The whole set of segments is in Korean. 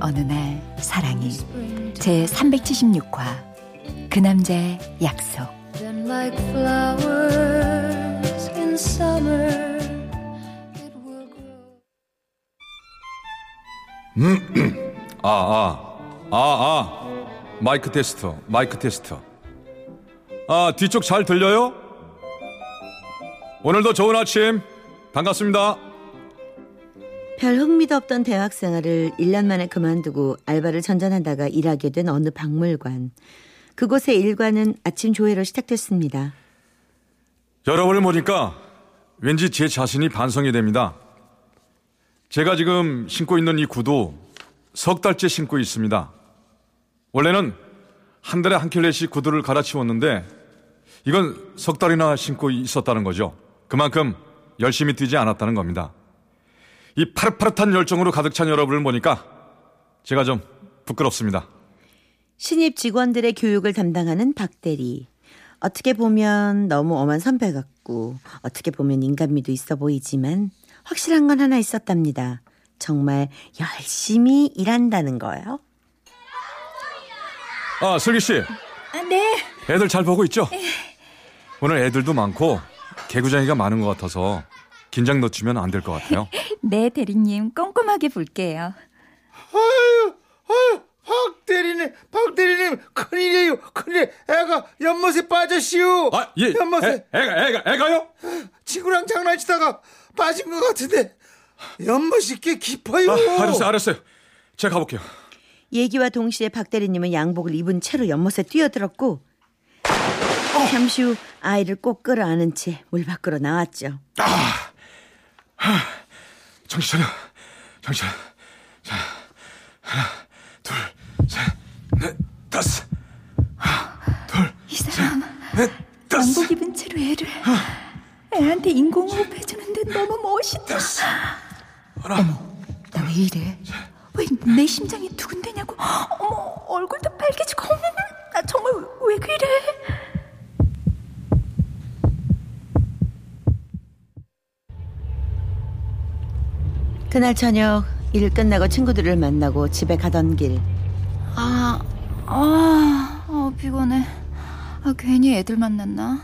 어느 날 사랑이 제376화 그 남자의 약속. 마이크 테스트. 아, 뒤쪽 잘 들려요? 오늘도 좋은 아침 반갑습니다. 별 흥미도 없던 대학생활을 1년 만에 그만두고 알바를 전전하다가 일하게 된 어느 박물관. 그곳의 일과는 아침 조회로 시작됐습니다. 여러분을 보니까 왠지 제 자신이 반성이 됩니다. 제가 지금 신고 있는 이 구두 3달째 신고 있습니다. 원래는 한 달에 한 켤레씩 구두를 갈아치웠는데 이건 3달이나 신고 있었다는 거죠. 그만큼 열심히 뛰지 않았다는 겁니다. 이 파릇파릇한 열정으로 가득 찬 여러분을 보니까 제가 좀 부끄럽습니다. 신입 직원들의 교육을 담당하는 박 대리. 어떻게 보면 너무 엄한 선배 같고 어떻게 보면 인간미도 있어 보이지만 확실한 건 하나 있었답니다. 정말 열심히 일한다는 거예요. 아, 슬기 씨. 아, 네. 애들 잘 보고 있죠? 오늘 애들도 많고 개구쟁이가 많은 것 같아서 긴장 놓치면 안 될 것 같아요. 네, 대리님. 꼼꼼하게 볼게요. 아유, 박 대리님, 큰일이에요. 애가 연못에 빠졌시오. 아, 예, 연못에. 애가요? 친구랑 장난치다가 빠진 것 같은데 연못이 꽤 깊어요. 아, 알았어요. 제가 가볼게요. 얘기와 동시에 박 대리님은 양복을 입은 채로 연못에 뛰어들었고 잠시 후 아이를 꼭 끌어안은 채 물 밖으로 나왔죠. 정신 차려. 자, 하나, 둘, 셋, 넷, 다섯. 하나, 둘, 이 사람, 셋, 넷, 다섯. 양복 입은 채로 애를 애한테 인공호흡 해주는 데 너무 멋있다. 다섯. 어머, 나 왜 이래? 왜 내 심장이 두근대냐고. 어머, 얼굴도 빨개지고. 나 정말 왜 그래? 그날 저녁 일 끝나고 친구들을 만나고 집에 가던 길. 피곤해. 괜히 애들 만났나?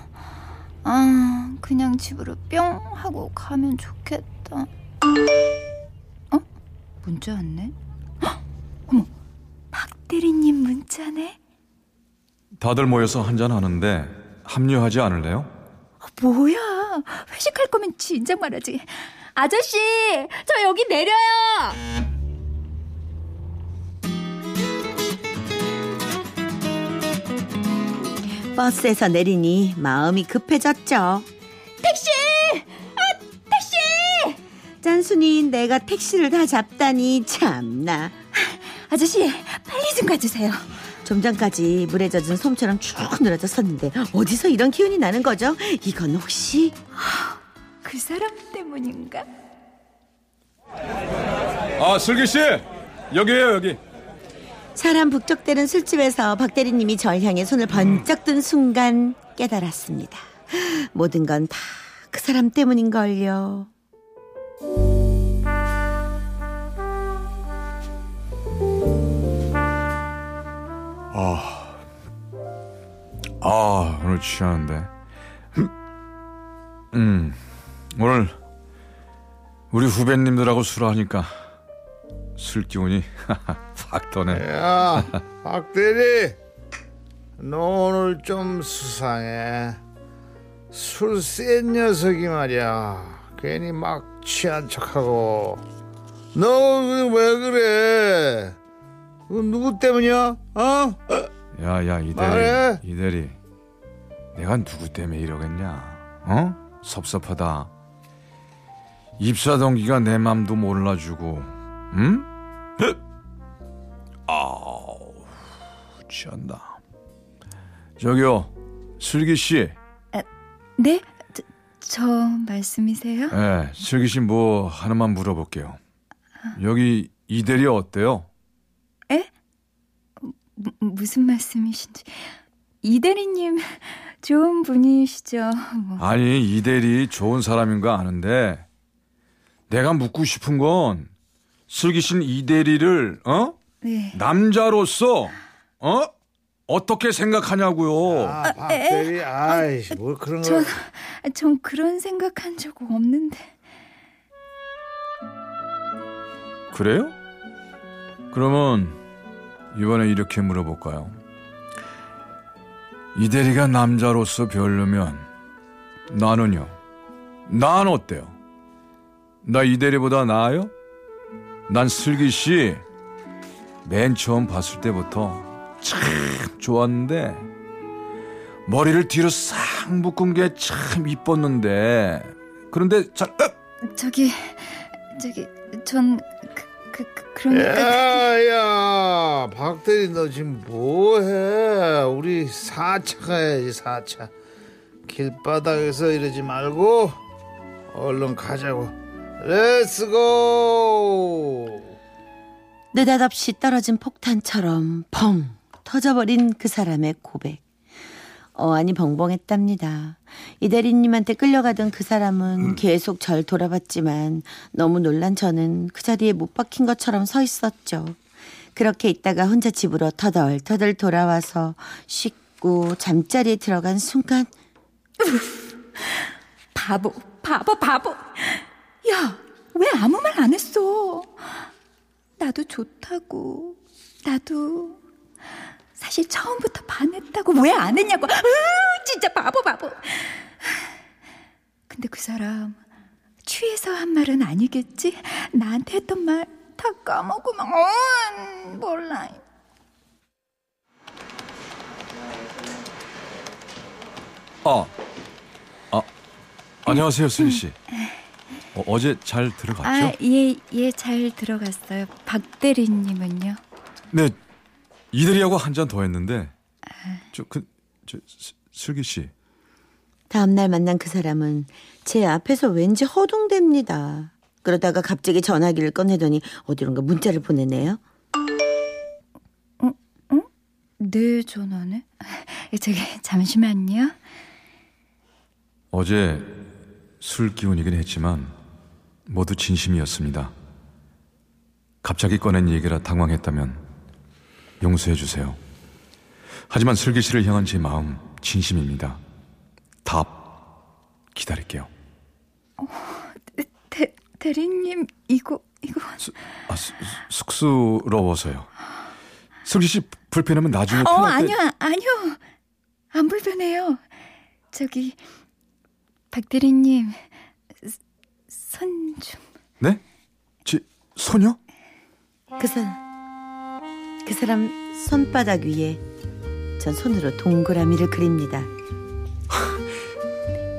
그냥 집으로 뿅 하고 가면 좋겠다. 어? 문자 왔네? 헉! 어머, 박대리님 문자네? 다들 모여서 한잔 하는데 합류하지 않을래요? 뭐야, 회식할 거면 진작 말하지. 아저씨, 저 여기 내려요. 버스에서 내리니 마음이 급해졌죠. 택시! 아, 택시! 짠순이인 내가 택시를 다 잡다니 참나. 아저씨, 빨리 좀 가주세요. 좀 전까지 물에 젖은 솜처럼 쭉 늘어졌었는데 어디서 이런 기운이 나는 거죠? 이건 혹시... 그 사람 때문인가? 아, 슬기 씨, 여기에요, 여기. 사람 북적대는 술집에서 박 대리님이 절 향해 손을 번쩍 든 순간 깨달았습니다. 모든 건 다 그 사람 때문인걸요. 오늘 취하는데. 오늘 우리 후배님들하고 술하니까 술 기운이 확 도네. 야, 박대리, 너 오늘 좀 수상해. 술 센 녀석이 말이야, 괜히 막 취한 척하고. 너 왜 그래? 누구 때문이야? 어? 야야, 이 대리, 내가 누구 때문에 이러겠냐? 어? 섭섭하다. 입사 동기가 내 맘도 몰라주고, 응? 아우, 취한다. 저기요, 슬기씨. 아, 네? 저 말씀이세요? 네, 슬기씨 뭐 하나만 물어볼게요. 여기 이 대리 어때요? 에? 무슨 말씀이신지. 이 대리님 좋은 분이시죠. 뭐. 아니, 이 대리 좋은 사람인가 아는데 내가 묻고 싶은 건 슬기신 이 대리를 네. 남자로서 어떻게 생각하냐고요. 아, 박 대리, 아이씨, 뭐 그런 거. 전 그런 생각한 적 없는데. 그래요? 그러면 이번에 이렇게 물어볼까요? 이 대리가 남자로서 별로면 나는요? 난 어때요? 나 이 대리보다 나아요? 난 슬기씨 맨 처음 봤을 때부터 참 좋았는데 머리를 뒤로 싹 묶은 게 참 이뻤는데 그런데 잘 저기 전 그러니까 야야 박대리 너 지금 뭐해? 우리 4차 가야지 4차. 길바닥에서 이러지 말고 얼른 가자고. 렛츠고. 느닷없이 떨어진 폭탄처럼 펑 터져버린 그 사람의 고백. 어안이 벙벙했답니다. 이 대리님한테 끌려가던 그 사람은 계속 절 돌아봤지만 너무 놀란 저는 그 자리에 못 박힌 것처럼 서 있었죠. 그렇게 있다가 혼자 집으로 터덜터덜 돌아와서 씻고 잠자리에 들어간 순간 바보 야, 왜 아무 말 안 했어? 나도 좋다고. 나도 사실 처음부터 반했다고. 왜 안 했냐고. 진짜 바보. 근데 그 사람 취해서 한 말은 아니겠지? 나한테 했던 말 다 까먹고 막 몰라. 안녕하세요, 슬기 씨. 어제 잘 들어갔죠? 아, 예, 잘 들어갔어요. 박 대리님은요? 네, 이 대리하고 한 잔 더 했는데. 슬기 씨. 다음 날 만난 그 사람은 제 앞에서 왠지 허둥댑니다. 그러다가 갑자기 전화기를 꺼내더니 어디론가 문자를 보내네요. 응? 내 전화네? 저기 잠시만요. 어제 술 기운이긴 했지만 모두 진심이었습니다. 갑자기 꺼낸 얘기라 당황했다면 용서해 주세요. 하지만 슬기 씨를 향한 제 마음 진심입니다. 답 기다릴게요. 대리님 이거 쑥스러워서요. 슬기 씨 불편하면 나중에 아니요. 안 불편해요. 저기 박 대리님 손 좀. 네? 제 손이요? 그 사람 손바닥 위에 전 손으로 동그라미를 그립니다.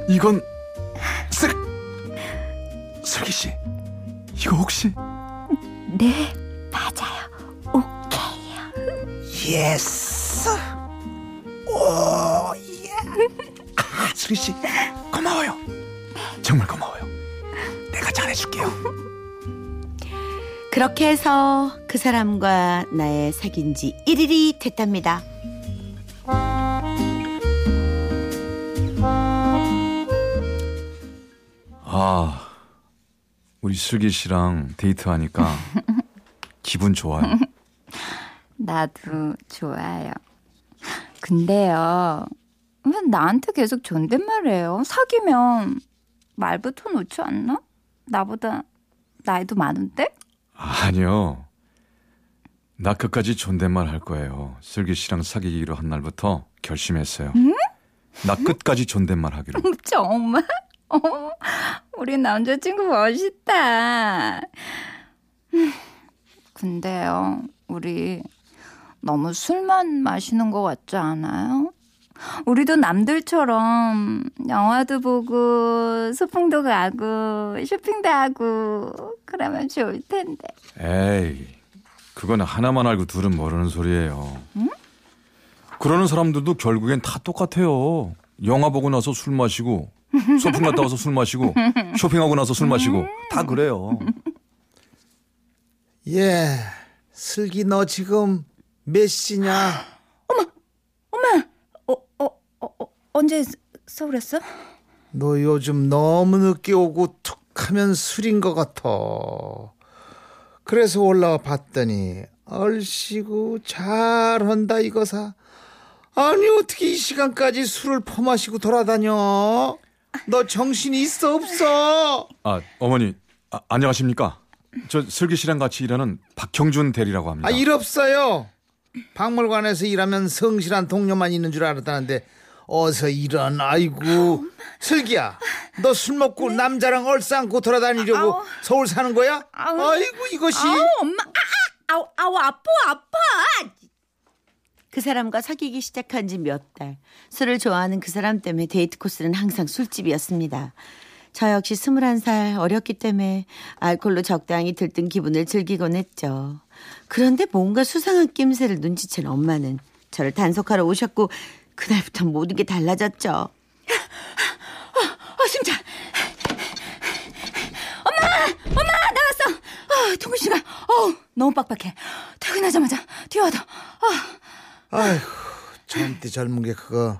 이건 슬기 씨 이거 혹시? 네 맞아요. 오케이요. 예스. 오예. 슬기 씨 고마워요. 정말 고마워요. 내가 잘해줄게요. 그렇게 해서 그 사람과 나의 사귄 지 1일이 됐답니다. 아, 우리 슬기 씨랑 데이트하니까 기분 좋아요. 나도 좋아요. 근데요, 왜 나한테 계속 존댓말해요? 사귀면 말부터 놓지 않나? 나보다 나이도 많은데? 아니요. 나 끝까지 존댓말 할 거예요. 슬기 씨랑 사귀기로 한 날부터 결심했어요. 응? 나 끝까지 존댓말 하기로. 정말? 우리 남자친구 멋있다. 근데요, 우리 너무 술만 마시는 거 같지 않아요? 우리도 남들처럼 영화도 보고 소풍도 가고 쇼핑도 하고 그러면 좋을 텐데. 에이, 그건 하나만 알고 둘은 모르는 소리예요. 응? 그러는 사람들도 결국엔 다 똑같아요. 영화 보고 나서 술 마시고, 소풍 갔다 와서 술 마시고, 쇼핑하고 나서 술 마시고, 다 그래요. 예, 슬기 너 지금 몇 시냐? 엄마, 언제 서울했어? 너 요즘 너무 늦게 오고 툭 하면 술인 것 같아. 그래서 올라와 봤더니 얼씨구 잘한다 이거사. 아니 어떻게 이 시간까지 술을 퍼마시고 돌아다녀? 너 정신이 있어 없어? 아 어머니 안녕하십니까? 저 슬기 씨랑 같이 일하는 박형준 대리라고 합니다. 아, 일 없어요. 박물관에서 일하면 성실한 동료만 있는 줄 알았다는데 어서 일어나. 아이고 슬기야 너 술 먹고 네. 남자랑 얼싸안고 돌아다니려고 아오. 서울 사는 거야? 아오. 아이고 이것이 아우 엄마 아우 아파 그 사람과 사귀기 시작한 지 몇 달 술을 좋아하는 그 사람 때문에 데이트 코스는 항상 술집이었습니다. 저 역시 21살 어렸기 때문에 알코올로 적당히 들뜬 기분을 즐기곤 했죠. 그런데 뭔가 수상한 낌새를 눈치챈 엄마는 저를 단속하러 오셨고 그날부터 모든 게 달라졌죠. 숨차. 엄마 나왔어. 동근 씨가 너무 빡빡해. 퇴근하자마자 뛰어와도. 아이고 젊디 젊은 게 그거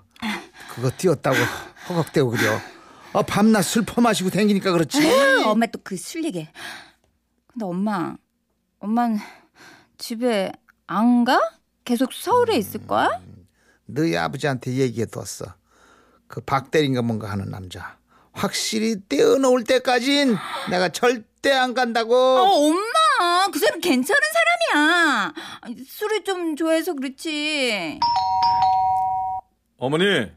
뛰었다고 허걱대고 그려. 밤낮 술 퍼마시고 댕기니까 그렇지. 엄마 또 그 술 얘기. 근데 엄마는 집에 안 가? 계속 서울에 있을 거야? 너희 아버지한테 얘기해뒀어. 그 박대리인가 뭔가 하는 남자 확실히 떼어놓을 때까진 내가 절대 안 간다고. 엄마 그 사람 괜찮은 사람이야. 술을 좀 좋아해서 그렇지. 어머니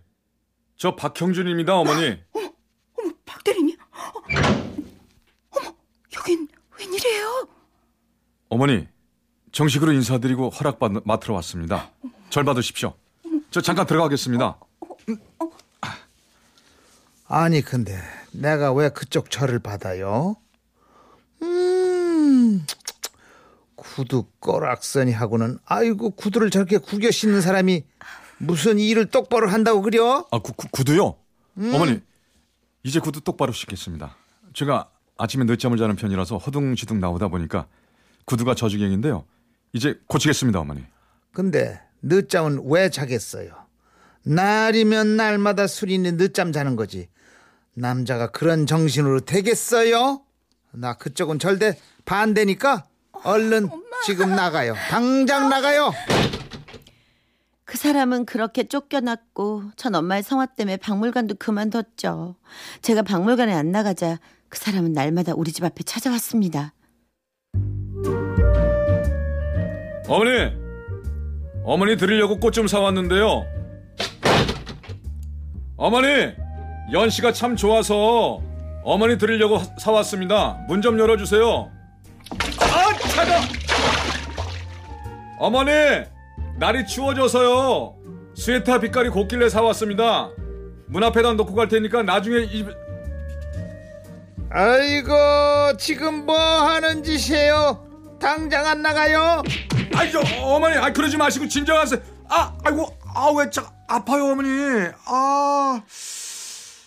저 박형준입니다. 어머니. 어머 박대리님. 어머 여긴 웬일이에요? 어머니 정식으로 인사드리고 허락 맡으러 왔습니다. 절 받으십시오. 저 잠깐 들어가겠습니다. 아니 근데 내가 왜 그쪽 절을 받아요? 구두 꼬락서니 하고는 아이고 구두를 저렇게 구겨 신는 사람이 무슨 일을 똑바로 한다고 그려? 아 구두요? 어머니 이제 구두 똑바로 신겠습니다. 제가 아침에 늦잠을 자는 편이라서 허둥지둥 나오다 보니까 구두가 저지경인데요. 이제 고치겠습니다 어머니. 근데 늦잠은 왜 자겠어요? 날이면 날마다 술이 있는 늦잠 자는 거지. 남자가 그런 정신으로 되겠어요? 나 그쪽은 절대 반대니까 얼른 지금 나가요. 당장 나가요. 그 사람은 그렇게 쫓겨났고 전 엄마의 성화 때문에 박물관도 그만뒀죠. 제가 박물관에 안 나가자 그 사람은 날마다 우리 집 앞에 찾아왔습니다. 어머니 드리려고 꽃 좀 사왔는데요. 어머니 연씨가 참 좋아서 어머니 드리려고 사왔습니다. 문 좀 열어주세요. 아 차가. 어머니 날이 추워져서요 스웨터 빛깔이 곱길래 사왔습니다. 문 앞에다 놓고 갈 테니까 나중에 아이고 지금 뭐 하는 짓이에요? 당장 안 나가요? 아이고 어머니, 그러지 마시고 진정하세요. 왜 아파요 어머니.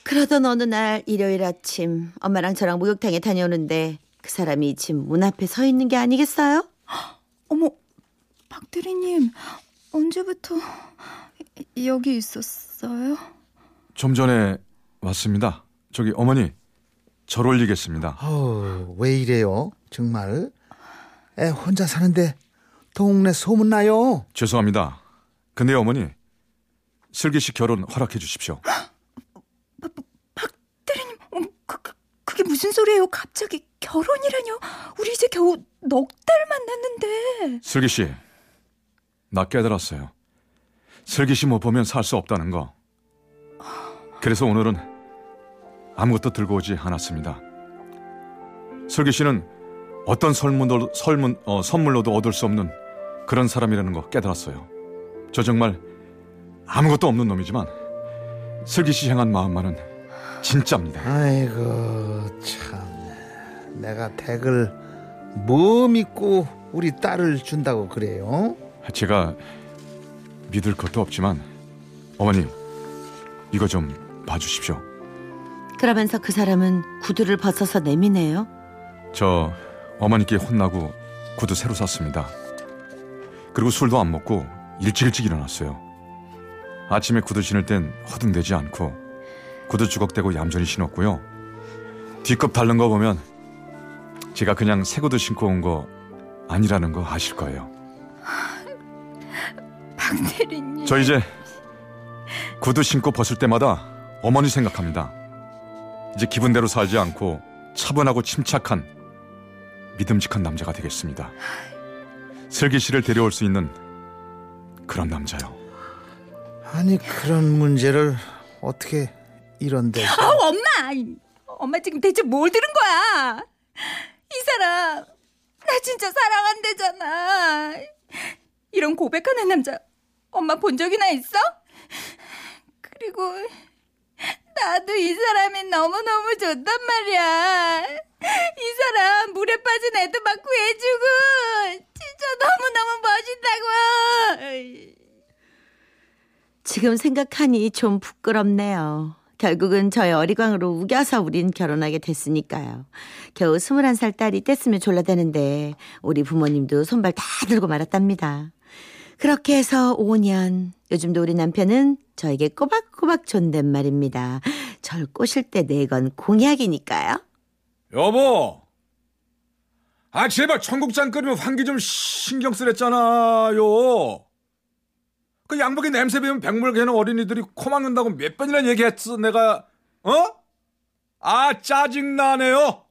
그러던 어느 날 일요일 아침 엄마랑 저랑 목욕탕에 다녀오는데 그 사람이 집 문 앞에 서 있는 게 아니겠어요? 어머, 박 대리님 언제부터 여기 있었어요? 좀 전에 왔습니다. 저기 어머니 절 올리겠습니다. 왜 이래요? 정말 애 혼자 사는데 동네 소문나요. 죄송합니다. 근데 어머니 슬기씨 결혼 허락해 주십시오. 박 대리님 그게 무슨 소리예요? 갑자기 결혼이라뇨? 우리 이제 겨우 넉 달 만났는데. 슬기씨 나 깨달았어요. 슬기씨 못 보면 살 수 없다는 거. 그래서 오늘은 아무것도 들고 오지 않았습니다. 슬기씨는 어떤 선물로도 얻을 수 없는 그런 사람이라는 거 깨달았어요. 저 정말 아무것도 없는 놈이지만 슬기씨 향한 마음만은 진짜입니다. 아이고 참, 내가 댁을 뭐 믿고 우리 딸을 준다고 그래요? 제가 믿을 것도 없지만 어머님 이거 좀 봐주십시오. 그러면서 그 사람은 구두를 벗어서 내미네요. 저 어머니께 혼나고 구두 새로 샀습니다. 그리고 술도 안 먹고 일찍 일어났어요. 아침에 구두 신을 땐 허둥대지 않고 구두 주걱대고 얌전히 신었고요. 뒤껍 다른 거 보면 제가 그냥 새 구두 신고 온 거 아니라는 거 아실 거예요. 박대리님, 저 이제 구두 신고 벗을 때마다 어머니 생각합니다. 이제 기분대로 살지 않고 차분하고 침착한 믿음직한 남자가 되겠습니다. 슬기 씨를 데려올 수 있는 그런 남자요. 아니 그런 문제를 어떻게 이런 데서. 엄마 지금 대체 뭘 들은 거야? 이 사람 나 진짜 사랑한대잖아. 이런 고백하는 남자 엄마 본 적이나 있어? 그리고 나도 이 사람이 너무너무 좋단 말이야. 이 사람 물에 빠진 애도 막 구해주고 진짜 너무너무 멋있다고. 지금 생각하니 좀 부끄럽네요. 결국은 저의 어리광으로 우겨서 우린 결혼하게 됐으니까요. 겨우 21살 딸이 뗐으면 졸라대는데 우리 부모님도 손발 다 들고 말았답니다. 그렇게 해서 5년, 요즘도 우리 남편은 저에게 꼬박꼬박 존댓말입니다. 절 꼬실 때 내건 공약이니까요. 여보, 아 제발 청국장 끓이면 환기 좀 신경 쓰랬잖아요. 그 양복에 냄새 배운 백물 개는 어린이들이 코 막는다고 몇 번이나 얘기했어 내가. 아 짜증나네요.